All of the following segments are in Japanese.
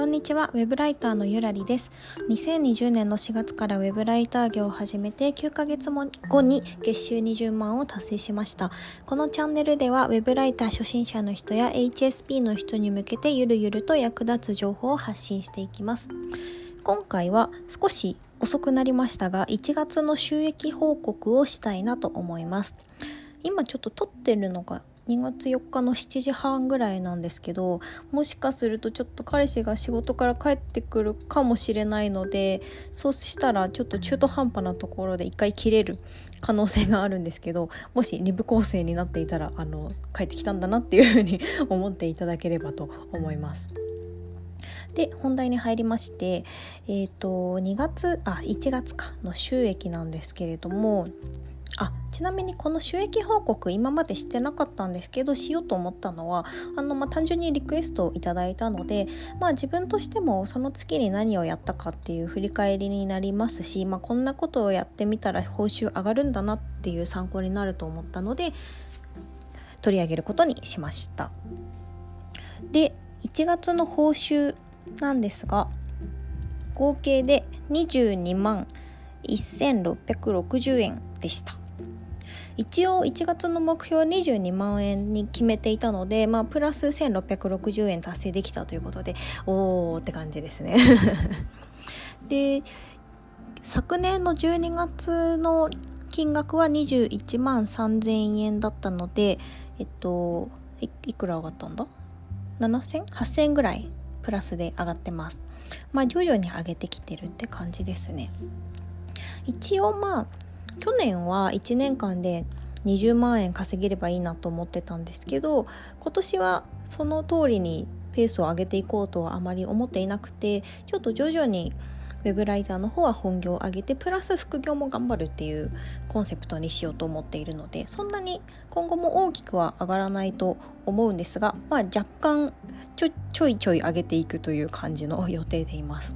こんにちは、ウェブライターのゆらりです。2020年の4月からウェブライター業を始めて9ヶ月後に月収20万を達成しました。このチャンネルではウェブライター初心者の人や HSP の人に向けてゆるゆると役立つ情報を発信していきます。今回は少し遅くなりましたが1月の収益報告をしたいなと思います。今ちょっと撮ってるのが2月4日の7時半ぐらいなんですけど、もしかするとちょっと彼氏が仕事から帰ってくるかもしれないので、そうしたらちょっと中途半端なところで一回切れる可能性があるんですけど、もし2部構成になっていたら帰ってきたんだなっていうふうに思っていただければと思います。で、本題に入りまして、1月かの収益なんですけれども、ちなみにこの収益報告今までしてなかったんですけど、しようと思ったのは単純にリクエストをいただいたので、自分としてもその月に何をやったかっていう振り返りになりますし、こんなことをやってみたら報酬上がるんだなっていう参考になると思ったので取り上げることにしました。で、1月の報酬なんですが、合計で22万1660円でした。一応1月の目標22万円に決めていたので、プラス1660円達成できたということで、おーって感じですね。で、昨年の12月の金額は21万3000円だったので、いくら上がったんだ？7000？ 8000円ぐらいプラスで上がってます。徐々に上げてきてるって感じですね。一応去年は1年間で20万円稼げればいいなと思ってたんですけど、今年はその通りにペースを上げていこうとはあまり思っていなくて、ちょっと徐々にウェブライターの方は本業を上げてプラス副業も頑張るっていうコンセプトにしようと思っているので、そんなに今後も大きくは上がらないと思うんですが、若干ちょいちょい上げていくという感じの予定でいます。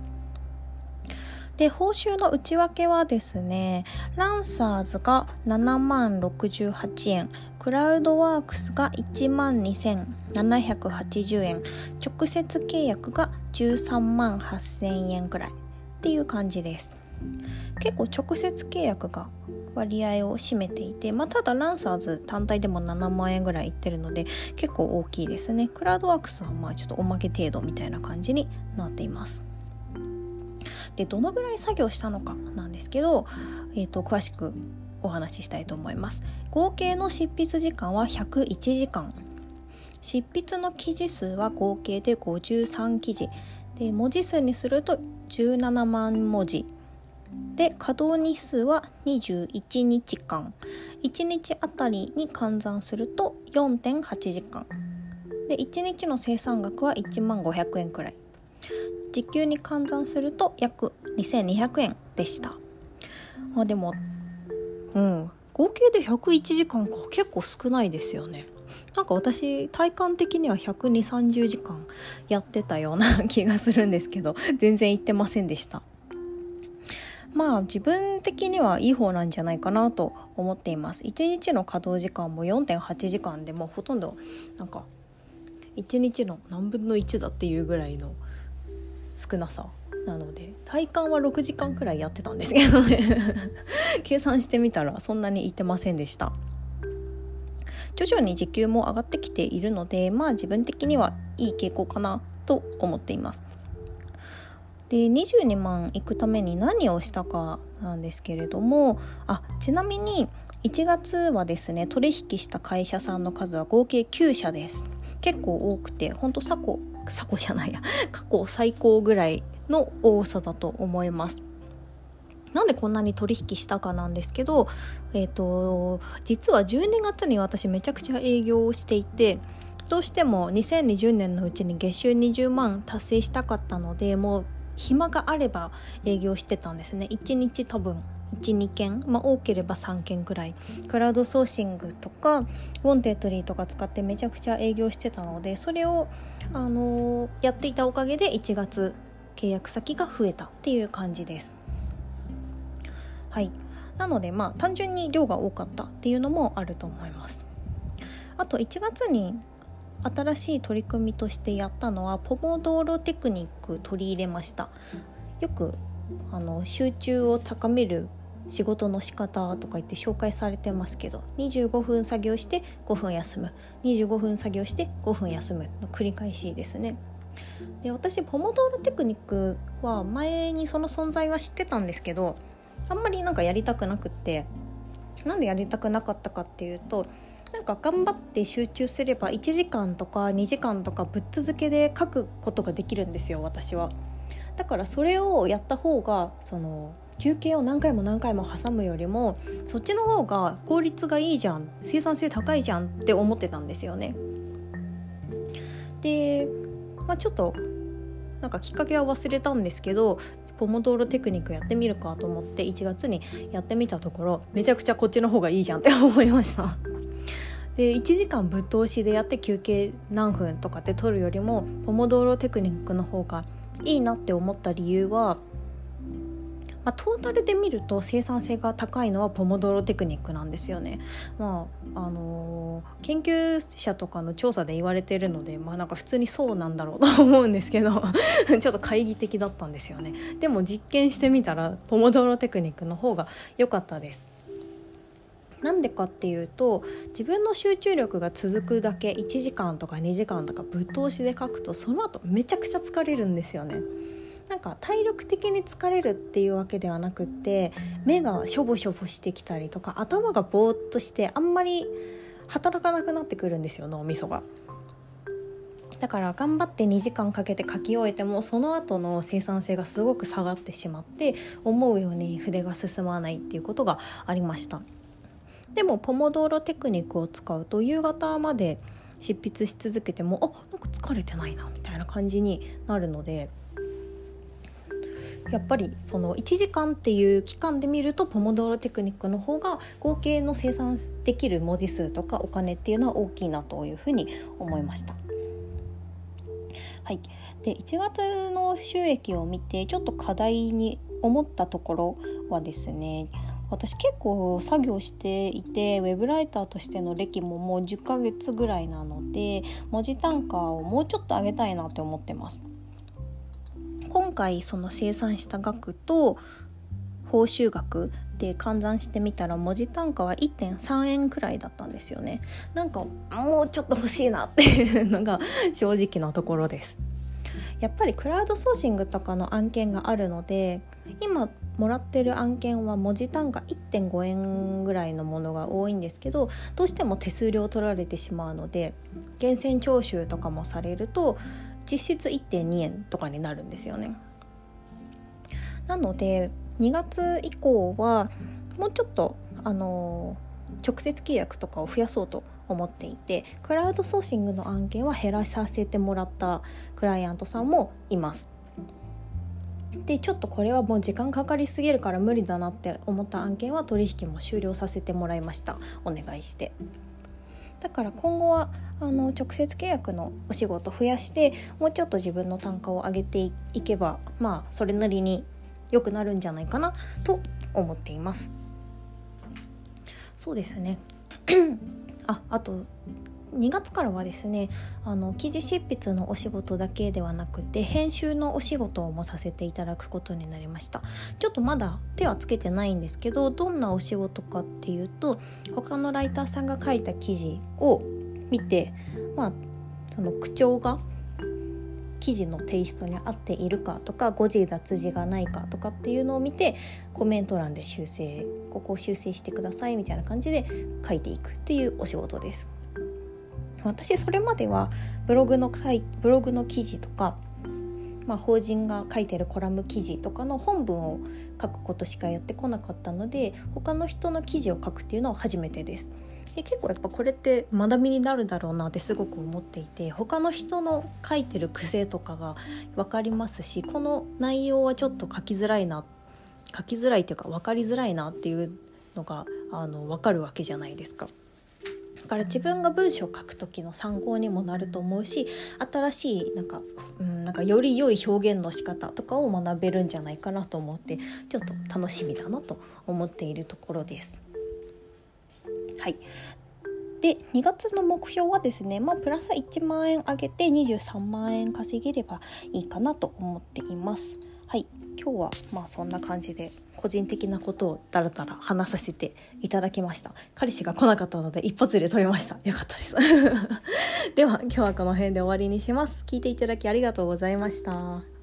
で、報酬の内訳はですね、ランサーズが7万68円、クラウドワークスが1万2780円、直接契約が13万8000円くらいっていう感じです。結構直接契約が割合を占めていて、ただランサーズ単体でも7万円ぐらいいってるので結構大きいですね。クラウドワークスはちょっとおまけ程度みたいな感じになっています。で、どのぐらい作業したのかなんですけど、詳しくお話ししたいと思います。合計の執筆時間は101時間、執筆の記事数は合計で53記事、で文字数にすると17万文字で、稼働日数は21日間、1日あたりに換算すると 4.8 時間で、1日の生産額は1万500円くらい、時給に換算すると約2200円でした。でも、合計で101時間か、結構少ないですよね。私体感的には120、30時間やってたような気がするんですけど、全然行ってませんでした。自分的にはいい方なんじゃないかなと思っています。1日の稼働時間も 4.8 時間で、もうほとんど1日の何分の1だっていうぐらいの少なさなので、体感は6時間くらいやってたんですけどね。計算してみたらそんなにいってませんでした。徐々に時給も上がってきているので、自分的にはいい傾向かなと思っています。で、22万いくために何をしたかなんですけれども、ちなみに1月はですね、取引した会社さんの数は合計9社です。結構多くて、ほんと過去最高ぐらいの多さだと思います。なんでこんなに取引したかなんですけど、実は12月に私めちゃくちゃ営業をしていて、どうしても2020年のうちに月収20万達成したかったので、もう暇があれば営業してたんですね。1日多分 1、2件、多ければ3件くらいクラウドソーシングとかウォンテッドリーとか使ってめちゃくちゃ営業してたので、それを、やっていたおかげで1月契約先が増えたっていう感じです。なので単純に量が多かったっていうのもあると思います。あと1月に新しい取り組みとしてやったのはポモドーロテクニック取り入れました。よく集中を高める仕事の仕方とか言って紹介されてますけど、25分作業して5分休む、25分作業して5分休むの繰り返しですね。で、私ポモドーロテクニックは前にその存在は知ってたんですけど、あんまりなんかやりたくなくって、なんでやりたくなかったかっていうと、なんか頑張って集中すれば1時間とか2時間とかぶっ続けで書くことができるんですよ、私は。だからそれをやった方が休憩を何回も何回も挟むよりもそっちの方が効率がいいじゃん、生産性高いじゃんって思ってたんですよね。で、ちょっとなんかきっかけは忘れたんですけど、ポモドーロテクニックやってみるかと思って1月にやってみたところ、めちゃくちゃこっちの方がいいじゃんって思いました。で、1時間ぶっ通しでやって休憩何分とかって取るよりもポモドーロテクニックの方がいいなって思った理由は、トータルで見ると生産性が高いのはポモドーロテクニックなんですよね。研究者とかの調査で言われてるので、なんか普通にそうなんだろうと思うんですけどちょっと懐疑的だったんですよね。でも実験してみたらポモドーロテクニックの方が良かったです。なんでかっていうと、自分の集中力が続くだけ1時間とか2時間とかぶっ通しで書くと、その後めちゃくちゃ疲れるんですよね。なんか体力的に疲れるっていうわけではなくって、目がしょぼしょぼしてきたりとか、頭がぼーっとしてあんまり働かなくなってくるんですよ、脳みそが。だから頑張って2時間かけて書き終えても、その後の生産性がすごく下がってしまって、思うように筆が進まないっていうことがありました。でもポモドーロテクニックを使うと、夕方まで執筆し続けてもなんか疲れてないなみたいな感じになるので、やっぱりその1時間っていう期間で見るとポモドーロテクニックの方が合計の生産できる文字数とかお金っていうのは大きいなというふうに思いました。はい、で1月の収益を見てちょっと課題に思ったところはですね、私結構作業していて、ウェブライターとしての歴ももう10ヶ月ぐらいなので、文字単価をもうちょっと上げたいなって思ってます。今回その生産した額と報酬額で換算してみたら、文字単価は 1.3 円くらいだったんですよね。なんかもうちょっと欲しいなっていうのが正直なところです。やっぱりクラウドソーシングとかの案件があるので、今もらってる案件は文字単価 1.5 円ぐらいのものが多いんですけど、どうしても手数料取られてしまうので、源泉徴収とかもされると実質 1.2 円とかになるんですよね。なので2月以降はもうちょっと直接契約とかを増やそうと思っていて、クラウドソーシングの案件は減らさせてもらったクライアントさんもいます。で、ちょっとこれはもう時間かかりすぎるから無理だなって思った案件は取引も終了させてもらいました、お願いして。だから今後は直接契約のお仕事増やして、もうちょっと自分の単価を上げていけば、それなりに良くなるんじゃないかなと思っています。そうですねあと2月からはですね、記事執筆のお仕事だけではなくて、編集のお仕事もさせていただくことになりました。ちょっとまだ手はつけてないんですけど、どんなお仕事かっていうと、他のライターさんが書いた記事を見て、その口調が記事のテイストに合っているかとか、誤字脱字がないかとかっていうのを見て、コメント欄で修正、ここを修正してくださいみたいな感じで書いていくっていうお仕事です。私それまではブログの記事とか、法人が書いてるコラム記事とかの本文を書くことしかやってこなかったので、他の人の記事を書くっていうのは初めてです。で、結構やっぱこれって学びになるだろうなってすごく思っていて、他の人の書いてる癖とかが分かりますし、この内容はちょっと書きづらいというか分かりづらいなっていうのが分かるわけじゃないですか。だから自分が文章を書く時の参考にもなると思うし、新しいなんかより良い表現の仕方とかを学べるんじゃないかなと思って、ちょっと楽しみだなと思っているところです。はい。で2月の目標はですね、プラス1万円上げて23万円稼げればいいかなと思っています。はい、今日はそんな感じで個人的なことをだらだら話させていただきました。彼氏が来なかったので一発で撮れました。よかったですでは今日はこの辺で終わりにします。聞いていただきありがとうございました。